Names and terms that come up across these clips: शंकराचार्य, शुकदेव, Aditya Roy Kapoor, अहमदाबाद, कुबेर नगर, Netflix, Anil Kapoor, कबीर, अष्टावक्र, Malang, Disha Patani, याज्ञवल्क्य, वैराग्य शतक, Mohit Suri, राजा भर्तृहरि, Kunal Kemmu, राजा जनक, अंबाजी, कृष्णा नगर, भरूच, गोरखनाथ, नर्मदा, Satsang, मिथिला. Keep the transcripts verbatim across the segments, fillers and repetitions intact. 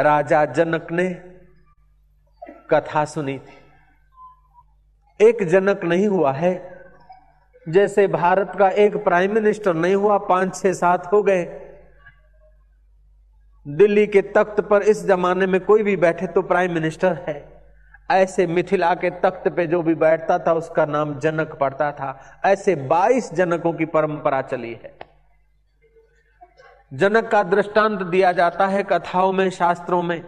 राजा जनक ने कथा सुनी थी। एक जनक नहीं हुआ है, जैसे भारत का एक प्राइम मिनिस्टर नहीं हुआ, पांच छह सात हो गए। दिल्ली के तख्त पर इस जमाने में कोई भी बैठे तो प्राइम मिनिस्टर है, ऐसे मिथिला के तख्त पे जो भी बैठता था उसका नाम जनक पड़ता था। ऐसे बाईस जनकों की परंपरा चली है। जनक का दृष्टांत दिया जाता है कथाओं में, शास्त्रों में।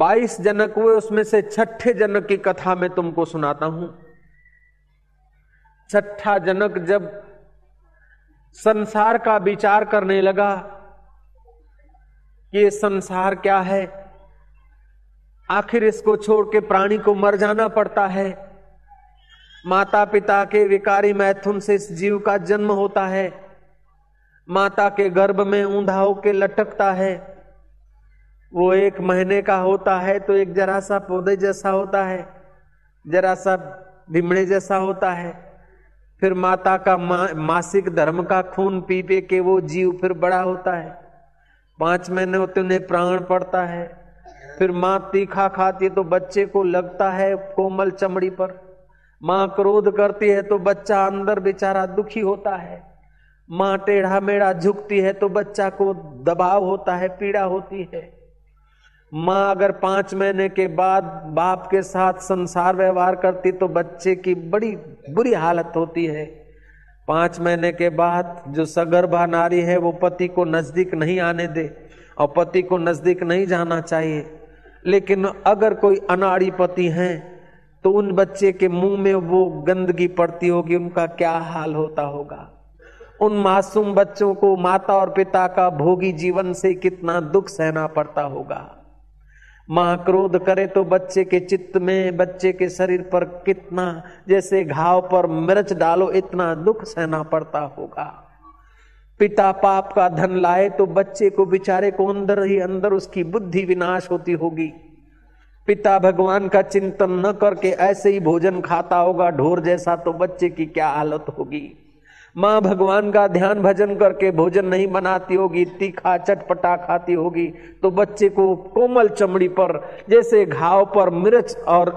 बाईस जनक हुए, उसमें से छठे जनक की कथा मैं तुमको सुनाता हूं। छठा जनक जब संसार का विचार करने लगा कि ये संसार क्या है, आखिर इसको छोड़ के प्राणी को मर जाना पड़ता है, माता पिता के विकारी मैथुन से इस जीव का जन्म होता है, माता के गर्भ में ऊंधा होके लटकता है, वो एक महीने का होता है तो एक जरा सा पौधे जैसा होता है, जरा सा भिमड़े जैसा होता है, फिर माता का मा, मासिक धर्म का खून पी पी के वो जीव फिर बड़ा होता है, पांच महीने होते उन्हें प्राण पड़ता है, फिर माँ तीखा खाती है तो बच्चे को लगता है कोमल चमड़ी पर, माँ क्रोध करती है तो बच्चा अंदर बेचारा दुखी होता है, माँ टेढ़ा मेढ़ा झुकती है तो बच्चा को दबाव होता है, पीड़ा होती है। माँ अगर पांच महीने के बाद बाप के साथ संसार व्यवहार करती तो बच्चे की बड़ी बुरी हालत होती है। पांच महीने के बाद जो सगर्भा नारी है वो पति को नजदीक नहीं आने दे, और पति को नजदीक नहीं जाना चाहिए, लेकिन अगर कोई अनाड़ी पति हैं तो उन बच्चे के मुंह में वो गंदगी पड़ती होगी, उनका क्या हाल होता होगा। उन मासूम बच्चों को माता और पिता का भोगी जीवन से कितना दुख सहना पड़ता होगा। मां क्रोध करे तो बच्चे के चित्त में, बच्चे के शरीर पर कितना, जैसे घाव पर मिर्च डालो इतना दुख सहना पड़ता होगा। पिता पाप का धन लाए तो बच्चे को बेचारे को अंदर ही अंदर उसकी बुद्धि विनाश होती होगी। पिता भगवान का चिंतन न करके ऐसे ही भोजन खाता होगा ढोर जैसा, तो बच्चे की क्या हालत होगी। माँ भगवान का ध्यान भजन करके भोजन नहीं बनाती होगी, तीखा चटपटा खाती होगी, तो बच्चे को कोमल चमड़ी पर जैसे घाव पर मिर्च और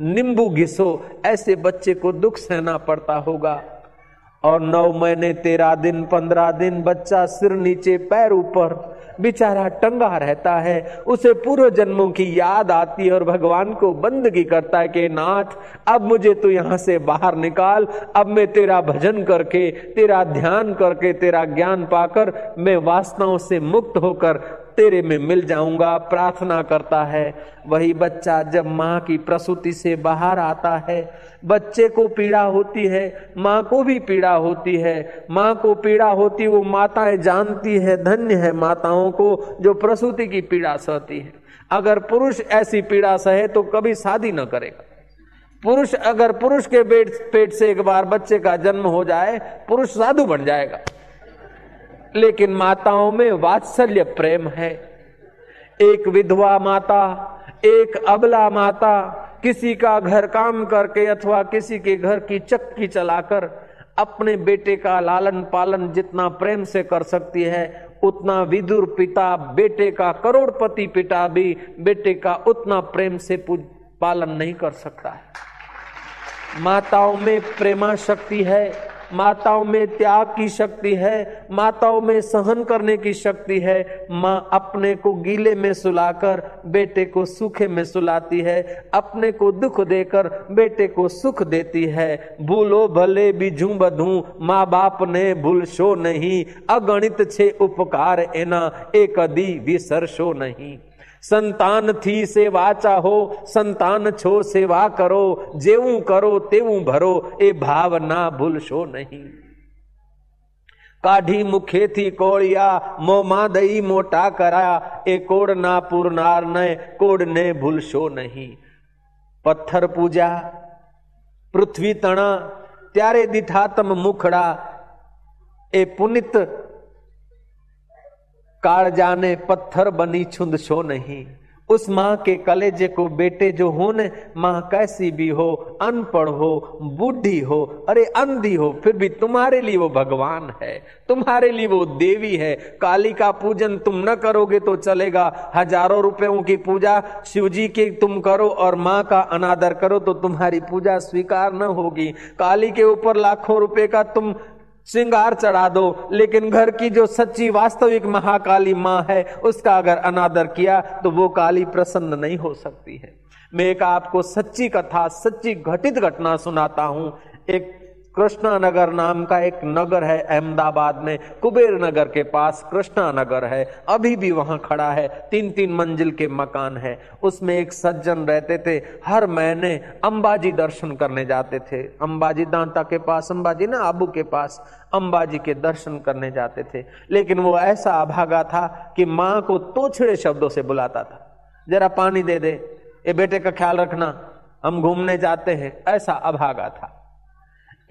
नींबू घिसो, ऐसे बच्चे को दुख सहना पड़ता होगा। और नौ महीने तेरह दिन पंद्रह दिन बच्चा सिर नीचे पैर ऊपर बेचारा टंगा रहता है, उसे पूर्व जन्मों की याद आती है और भगवान को बंदगी करता है कि नाथ अब मुझे तू यहाँ से बाहर निकाल, अब मैं तेरा भजन करके, तेरा ध्यान करके, तेरा ज्ञान पाकर मैं वासनाओं से मुक्त होकर तेरे में मिल जाऊंगा, प्रार्थना करता है। वही बच्चा जब माँ की प्रसूति से बाहर आता है, बच्चे को पीड़ा होती है, माँ को भी पीड़ा होती है। माँ को पीड़ा होती वो माताएं जानती है, धन्य है माताओं को जो प्रसूति की पीड़ा सहती है। अगर पुरुष ऐसी पीड़ा सहे तो कभी शादी न करेगा। पुरुष अगर पुरुष के पेट पेट से एक बार बच्चे का जन्म हो जाए, पुरुष साधु बन जाएगा। लेकिन माताओं में वात्सल्य प्रेम है। एक विधवा माता, एक अबला माता, किसी का घर काम करके अथवा किसी के घर की चक्की चलाकर अपने बेटे का लालन पालन जितना प्रेम से कर सकती है, उतना विदुर पिता, बेटे का करोड़पति पिता भी बेटे का उतना प्रेम से पालन नहीं कर सकता है। माताओं में प्रेमा शक्ति है, माताओं में त्याग की शक्ति है, माताओं में सहन करने की शक्ति है। माँ अपने को गीले में सुलाकर बेटे को सूखे में सुलाती है, अपने को दुख देकर बेटे को सुख देती है। भूलो भले बीजू बधू माँ बाप ने भूलशो नहीं, अगणित छे उपकार एना एक दी विसरशो नहीं। संतान थी सेवा चाहो, संतान छो सेवा करो, जेवू करो तेवू भरो, ए भावना भूलशो नहीं। काढ़ी मुखे थी कोड़िया, मोमा दई मोटा करा, ए कोड़ ना पुरनार ने कोड़ ने भूलशो नहीं। पत्थर पूजा पृथ्वी तना त्यारे दिठा तम मुखड़ा, ए पुनित काल जाने पत्थर बनी छुंद शो नहीं। उस माँ के कलेजे को बेटे जो हो न, माँ कैसी भी हो, अनपढ़ हो, बूढ़ी हो, अरे अंधी हो, फिर भी तुम्हारे लिए वो भगवान है, तुम्हारे लिए वो देवी है। काली का पूजन तुम न करोगे तो चलेगा, हजारों रुपयों की पूजा शिव जी की तुम करो और माँ का अनादर करो तो तुम्हारी पूजा स्वीकार न होगी। काली के ऊपर लाखों रुपए का तुम श्रृंगार चढ़ा दो, लेकिन घर की जो सच्ची वास्तविक महाकाली माँ है उसका अगर अनादर किया तो वो काली प्रसन्न नहीं हो सकती है। मैं एक आपको सच्ची कथा, सच्ची घटित घटना सुनाता हूँ। एक कृष्णा नगर नाम का एक नगर है अहमदाबाद में, कुबेर नगर के पास कृष्णा नगर है, अभी भी वहां खड़ा है। तीन तीन मंजिल के मकान है। उसमें एक सज्जन रहते थे, हर महीने अंबाजी दर्शन करने जाते थे। अंबाजी दांता के पास, अंबाजी ना आबू के पास, अंबाजी के दर्शन करने जाते थे। लेकिन वो ऐसा अभागा था कि माँ को तोछड़े शब्दों से बुलाता था, जरा पानी दे दे, ये बेटे का ख्याल रखना, हम घूमने जाते हैं। ऐसा अभागा था।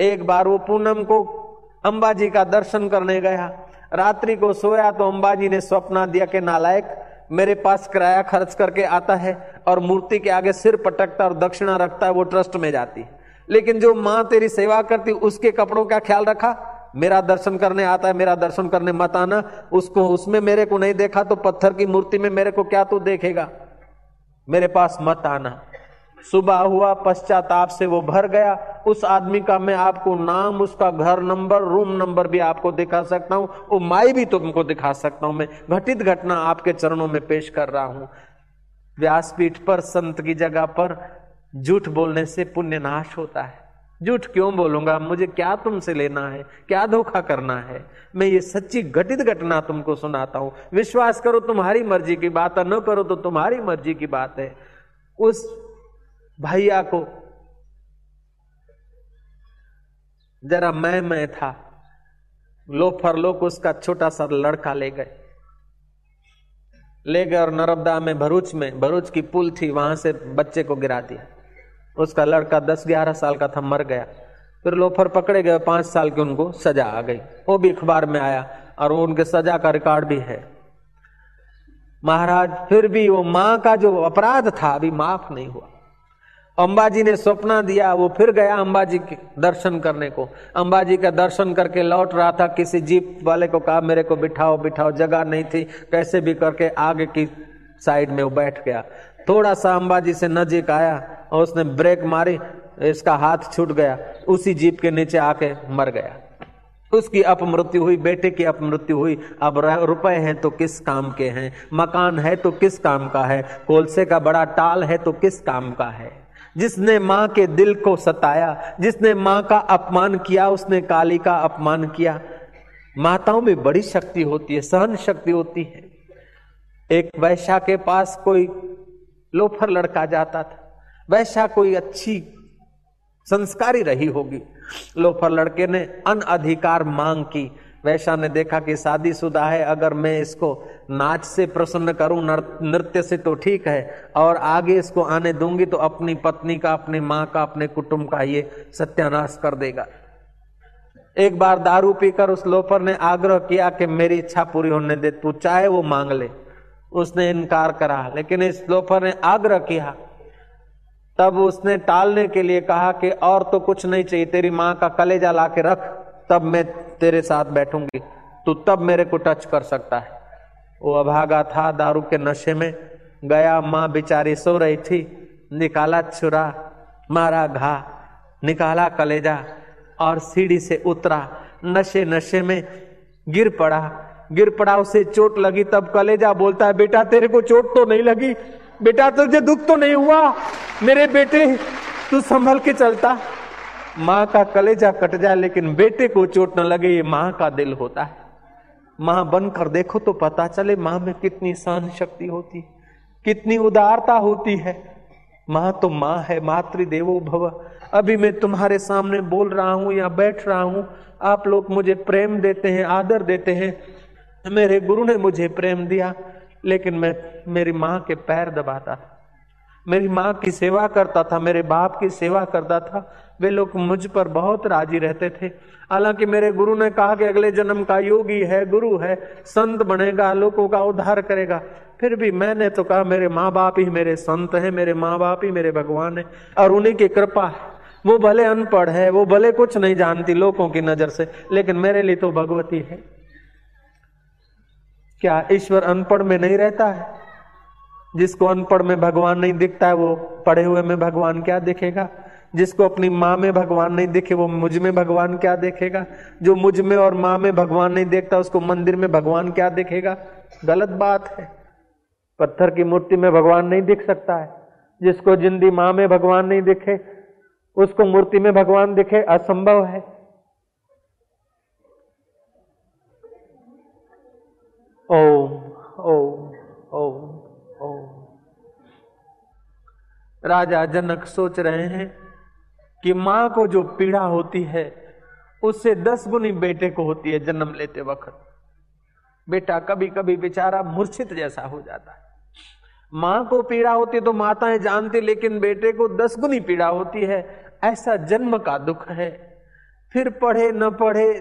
एक बार वो पूनम को अंबाजी का दर्शन करने गया, रात्रि को सोया तो अंबाजी ने स्वप्न दिया कि नालायक मेरे पास किराया खर्च करके आता है और मूर्ति के आगे सिर पटकता और दक्षिणा रखता है, वो ट्रस्ट में जाती है, लेकिन जो माँ तेरी सेवा करती उसके कपड़ों का ख्याल रखा। मेरा दर्शन करने आता है, मेरा दर्शन करने मत आना, उसको उसमें मेरे को नहीं देखा तो पत्थर की मूर्ति में मेरे को क्या तू देखेगा, मेरे पास मत आना। सुबह हुआ, पश्चाताप से वो भर गया। उस आदमी का मैं आपको नाम, उसका घर नंबर, रूम नंबर भी आपको दिखा सकता हूँ, वो माई भी तुमको दिखा सकता हूँ। मैं घटित घटना आपके चरणों में पेश कर रहा हूँ। व्यासपीठ पर संत की जगह पर झूठ बोलने से पुण्य नाश होता है। झूठ क्यों बोलूंगा, मुझे क्या तुमसे लेना है, क्या धोखा करना है। मैं ये सच्ची घटित घटना तुमको सुनाता हूँ, विश्वास करो तुम्हारी मर्जी की बात है, न करो तो तुम्हारी मर्जी की बात है। उस भैया को जरा मैं मैं था, लो फरलोक उसका छोटा सा लड़का ले गए ले गए और नर्मदा में, भरूच में, भरूच की पुल थी, वहां से बच्चे को गिरा दिया। उसका लड़का दस ग्यारह साल का था, मर गया। फिर लोफर पकड़े गए, पांच साल के उनको सजा आ गई, वो भी अखबार में आया और उनके सजा का रिकॉर्ड भी है। महाराज, फिर भी वो माँ का जो अपराध था अभी माफ नहीं हुआ। अंबाजी ने स्वप्न दिया, वो फिर गया अंबाजी के दर्शन करने को। अंबाजी का दर्शन करके लौट रहा था, किसी जीप वाले को कहा मेरे को बिठाओ बिठाओ, जगह नहीं थी, कैसे भी करके आगे की साइड में वो बैठ गया। थोड़ा सा अंबाजी से नजीक आया और उसने ब्रेक मारी, इसका हाथ छूट गया, उसी जीप के नीचे आके मर गया। उसकी अपमृत्यु हुई, बेटे की अपमृत्यु हुई। अब रुपए हैं तो किस काम के हैं, मकान है तो किस काम का है, कोलसे का बड़ा टाल है तो किस काम का है। जिसने माँ के दिल को सताया, जिसने माँ का अपमान किया, उसने काली का अपमान किया। माताओं में बड़ी शक्ति होती है, सहन शक्ति होती है। एक वैश्या के पास कोई लोफर लड़का जाता था। वैश्या कोई अच्छी संस्कारी रही होगी। लोफर लड़के ने अन अधिकार मांग की। वैश्या ने देखा कि शादीशुदा है, अगर मैं इसको नाच से प्रसन्न करूं, नृत्य से तो ठीक है, और आगे इसको आने दूंगी तो अपनी पत्नी का, अपनी माँ का, अपने कुटुंब का ये सत्यानाश कर देगा। एक बार दारू पीकर उस लोफर ने आग्रह किया कि मेरी इच्छा पूरी होने दे, तू चाहे वो मांग ले। उसने इनकार करा, लेकिन इस लोफर ने आग्रह किया। तब उसने टालने के लिए कहा कि और तो कुछ नहीं चाहिए, तेरी माँ का कलेजा ला के रख, तब मैं तेरे साथ बैठूंगी, तू तब मेरे को टच कर सकता है। वो अभागा था, दारू के नशे में गया, माँ बेचारी सो रही थी, निकाला छुरा, मारा घा, निकाला कलेजा और सीढ़ी से उतरा, नशे नशे में गिर पड़ा। गिर पड़ा, उसे चोट लगी। तब कलेजा बोलता है, बेटा तेरे को चोट तो नहीं लगी, बेटा तुझे दुख तो नहीं हुआ, मेरे बेटे तू संभल के चलता। माँ का कलेजा कट जाए लेकिन बेटे को चोट न लगे, ये माँ का दिल होता है। माँ बनकर देखो तो पता चले माँ में कितनी सहन शक्ति होती, कितनी उदारता होती है। माँ तो माँ है, मातृदेवो भव। अभी मैं तुम्हारे सामने बोल रहा हूँ या बैठ रहा हूँ, आप लोग मुझे प्रेम देते हैं, आदर देते हैं, मेरे गुरु ने मुझे प्रेम दिया, लेकिन मैं मेरी माँ के पैर दबाता था, मेरी माँ की सेवा करता था, मेरे बाप की सेवा करता था, वे लोग मुझ पर बहुत राजी रहते थे। हालांकि मेरे गुरु ने कहा कि अगले जन्म का योगी है, गुरु है, संत बनेगा, लोगों का उद्धार करेगा, फिर भी मैंने तो कहा मेरे माँ बाप ही मेरे संत हैं, मेरे माँ बाप ही मेरे भगवान हैं और उन्हीं की कृपा है। वो भले अनपढ़ है, वो भले कुछ नहीं जानती लोगों की नजर से, लेकिन मेरे लिए तो भगवती है। क्या ईश्वर अनपढ़ में नहीं रहता है? जिसको अनपढ़ में भगवान नहीं दिखता है वो पढ़े हुए में भगवान क्या देखेगा? जिसको अपनी माँ में भगवान नहीं देखे वो मुझ में भगवान क्या देखेगा? जो मुझ में और माँ में भगवान नहीं देखता उसको मंदिर में भगवान क्या देखेगा? गलत बात है। पत्थर की मूर्ति में भगवान नहीं दिख सकता है। जिसको जिंदी माँ में भगवान नहीं दिखे उसको मूर्ति में भगवान दिखे, असंभव है। ओम ओम ओम ओम। राजा जनक सोच रहे हैं कि माँ को जो पीड़ा होती है उससे दस गुनी बेटे को होती है जन्म लेते वक्त। बेटा कभी कभी बेचारा मूर्छित जैसा हो जाता है। माँ को पीड़ा होती तो माताएं जानती, लेकिन बेटे को दस गुनी पीड़ा होती है। ऐसा जन्म का दुख है। फिर पढ़े न पढ़े,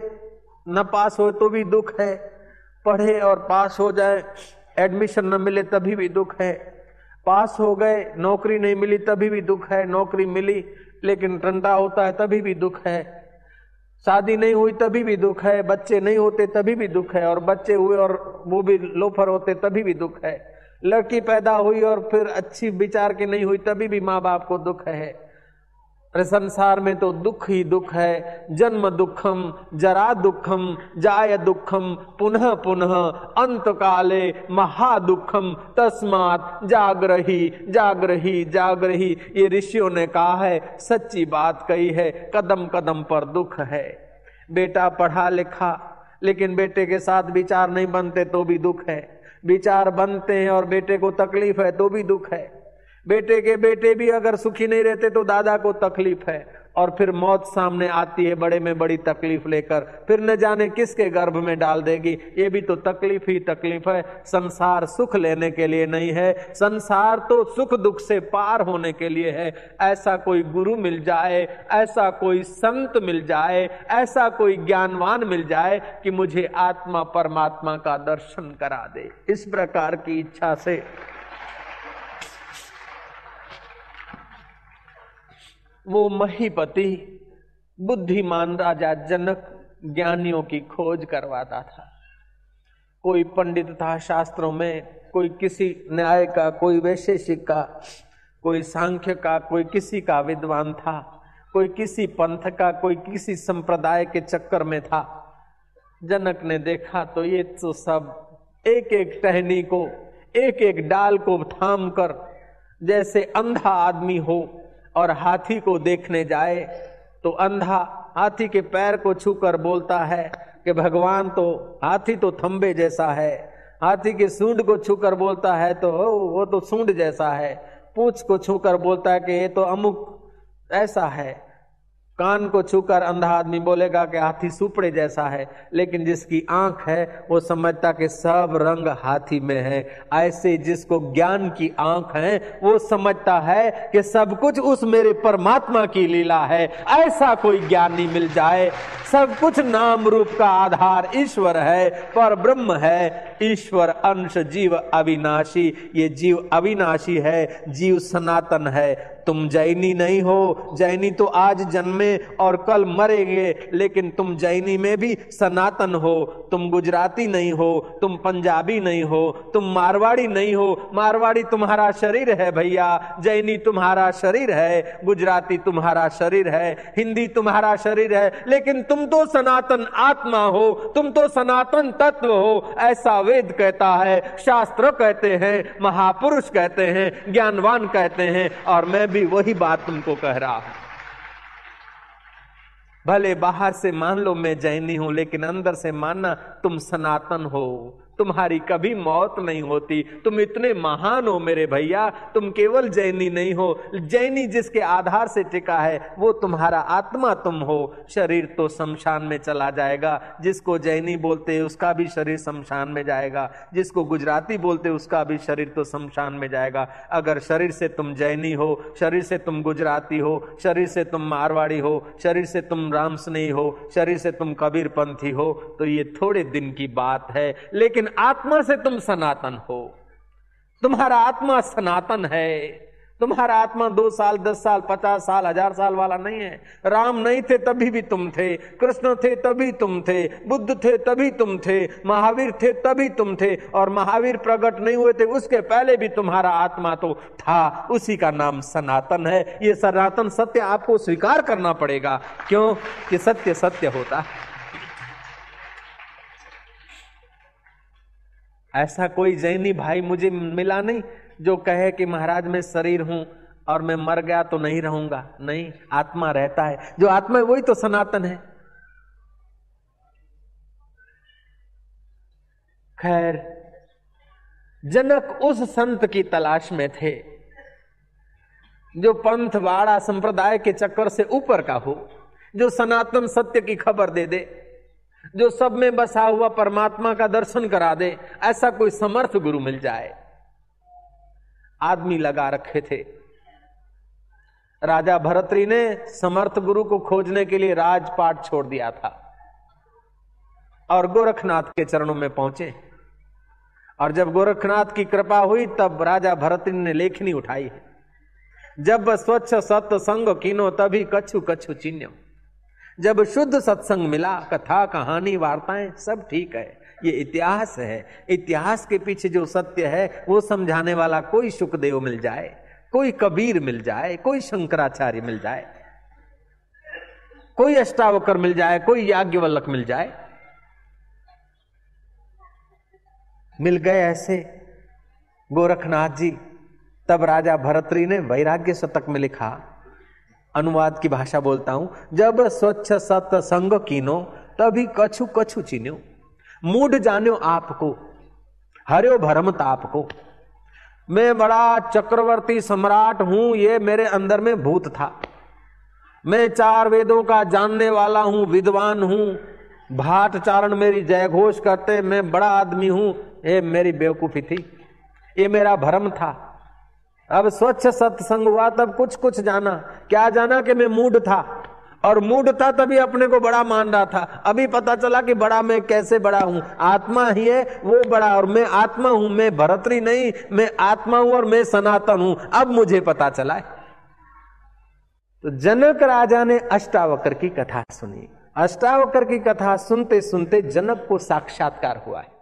न पास हो तो भी दुख है, पढ़े और पास हो जाए, एडमिशन न मिले तभी भी दुख है, पास हो गए नौकरी नहीं मिली तभी भी दुख है, नौकरी मिली लेकिन टंटा होता है तभी भी दुख है, शादी नहीं हुई तभी भी दुख है, बच्चे नहीं होते तभी भी दुख है और बच्चे हुए और वो भी लोफर होते तभी भी दुख है, लड़की पैदा हुई और फिर अच्छी विचार की नहीं हुई तभी भी माँ बाप को दुख है। अरे संसार में तो दुख ही दुख है। जन्म दुखम जरा दुखम जाय दुखम पुनः पुनः अंत काले महादुखम तस्मात् जागरही जागरही जागरही। ये ऋषियों ने कहा है, सच्ची बात कही है। कदम कदम पर दुख है। बेटा पढ़ा लिखा लेकिन बेटे के साथ विचार नहीं बनते तो भी दुख है, विचार बनते हैं और बेटे को तकलीफ है तो भी दुख है, बेटे के बेटे भी अगर सुखी नहीं रहते तो दादा को तकलीफ है और फिर मौत सामने आती है बड़े में बड़ी तकलीफ लेकर, फिर न जाने किसके गर्भ में डाल देगी। ये भी तो तकलीफ ही तकलीफ है। संसार सुख लेने के लिए नहीं है, संसार तो सुख दुख से पार होने के लिए है। ऐसा कोई गुरु मिल जाए, ऐसा कोई संत मिल जाए, ऐसा कोई ज्ञानवान मिल जाए कि मुझे आत्मा परमात्मा का दर्शन करा दे, इस प्रकार की इच्छा से वो महीपति बुद्धिमान राजा जनक ज्ञानियों की खोज करवाता था। कोई पंडित था शास्त्रों में, कोई किसी न्याय का, कोई वैशेषिक का, कोई सांख्य का, कोई किसी का विद्वान था, कोई किसी पंथ का, कोई किसी संप्रदाय के चक्कर में था। जनक ने देखा तो ये तो सब एक एक टहनी को, एक एक डाल को थाम कर जैसे अंधा आदमी हो और हाथी को देखने जाए तो अंधा हाथी के पैर को छूकर बोलता है कि भगवान, तो हाथी तो थंबे जैसा है, हाथी के सूंड को छूकर बोलता है तो वो तो सूंड जैसा है, पूंछ को छूकर बोलता है कि ये तो अमुक ऐसा है, कान को छूकर अंधा आदमी बोलेगा कि हाथी सुपड़े जैसा है, लेकिन जिसकी आंख है वो समझता कि सब रंग हाथी में है। ऐसे जिसको ज्ञान की आंख है वो समझता है कि सब कुछ उस मेरे परमात्मा की लीला है। ऐसा कोई ज्ञानी मिल जाए। सब कुछ नाम रूप का आधार ईश्वर है, पर ब्रह्म है। ईश्वर अंश जीव अविनाशी, ये जीव अविनाशी है, जीव सनातन है। तुम जैनी नहीं हो, जैनी तो आज जन्मे और कल मरेंगे, लेकिन तुम जैनी में भी सनातन हो। तुम गुजराती नहीं हो, तुम पंजाबी नहीं हो, तुम मारवाड़ी नहीं हो। मारवाड़ी तुम्हारा शरीर है भैया, जैनी तुम्हारा शरीर है, गुजराती तुम्हारा शरीर है, हिंदी तुम्हारा शरीर है, लेकिन तुम तो सनातन आत्मा हो, तुम तो सनातन तत्व हो। ऐसा वेद कहता है, शास्त्र कहते हैं, महापुरुष कहते हैं, ज्ञानवान कहते हैं, और मैं भी वही बात तुमको कह रहा हूं। भले बाहर से मान लो मैं जैनी हूं, लेकिन अंदर से मानना तुम सनातन हो, तुम्हारी कभी मौत नहीं होती। तुम इतने महान हो मेरे भैया, तुम केवल जैनी नहीं हो, जैनी जिसके आधार से टिका है वो तुम्हारा आत्मा तुम हो। शरीर तो शमशान में चला जाएगा, जिसको जैनी बोलते हैं उसका भी शरीर शमशान में जाएगा, जिसको गुजराती बोलते हैं उसका भी शरीर तो शमशान में जाएगा। अगर शरीर से तुम जैनी हो, शरीर से तुम गुजराती हो, शरीर से तुम मारवाड़ी हो, शरीर से तुम रामस्नेही हो, शरीर से तुम कबीरपंथी हो, तो ये थोड़े दिन की बात है। लेकिन आत्मा से तुम सनातन हो, तुम्हारा आत्मा सनातन है। तुम्हारा आत्मा दो साल, दस साल, पचास साल, हजार साल वाला नहीं है। राम नहीं थे तभी भी तुम थे, कृष्ण थे तभी तुम थे, बुद्ध थे तभी तुम थे, महावीर थे तभी तुम थे, और महावीर प्रकट नहीं हुए थे उसके पहले भी तुम्हारा आत्मा तो था, उसी का नाम सनातन है। ये सनातन सत्य आपको स्वीकार करना पड़ेगा, क्यों कि सत्य सत्य होता है। ऐसा कोई जैनी भाई मुझे मिला नहीं जो कहे कि महाराज मैं शरीर हूं और मैं मर गया तो नहीं रहूंगा। नहीं, आत्मा रहता है, जो आत्मा है वही तो सनातन है। खैर, जनक उस संत की तलाश में थे जो पंथवाड़ा संप्रदाय के चक्कर से ऊपर का हो, जो सनातन सत्य की खबर दे दे, जो सब में बसा हुआ परमात्मा का दर्शन करा दे। ऐसा कोई समर्थ गुरु मिल जाए। आदमी लगा रखे थे। राजा भर्तृहरि ने समर्थ गुरु को खोजने के लिए राजपाट छोड़ दिया था और गोरखनाथ के चरणों में पहुंचे। और जब गोरखनाथ की कृपा हुई तब राजा भर्तृहरि ने लेखनी उठाई है, जब स्वच्छ सत्संग कीनो तभी कछु कछु चिन्यो। जब शुद्ध सत्संग मिला, कथा कहानी वार्ताएं सब ठीक है, ये इतिहास है। इतिहास के पीछे जो सत्य है वो समझाने वाला कोई शुकदेव मिल जाए, कोई कबीर मिल जाए, कोई शंकराचार्य मिल जाए, कोई अष्टावक्र मिल जाए, कोई याज्ञवल्क्य मिल जाए। मिल गए ऐसे गोरखनाथ जी। तब राजा भर्तृहरि ने वैराग्य शतक में लिखा, अनुवाद की भाषा बोलता हूं, जब स्वच्छ सत्संग कीनो तभी कछु कछु चिन्यो, मूढ़ जान्यो आपको, हर्यो भरम ताप को। मैं बड़ा चक्रवर्ती सम्राट हूं, ये मेरे अंदर में भूत था। मैं चार वेदों का जानने वाला हूं, विद्वान हूं, भाट चारण मेरी जयघोष करते, मैं बड़ा आदमी हूं। ये मेरी बेवकूफी थी, ये मेरा भ्रम था। अब स्वच्छ सत्संग हुआ तब कुछ कुछ जाना। क्या जाना कि मैं मूढ़ था, और मूढ़ था तभी अपने को बड़ा मान रहा था। अभी पता चला कि बड़ा मैं कैसे बड़ा हूं, आत्मा ही है वो बड़ा, और मैं आत्मा हूं, मैं भर्तृहरि नहीं, मैं आत्मा हूं और मैं सनातन हूं। अब मुझे पता चला है। तो जनक राजा ने अष्टावक्र की कथा सुनी। अष्टावक्र की कथा सुनते सुनते जनक को साक्षात्कार हुआ है।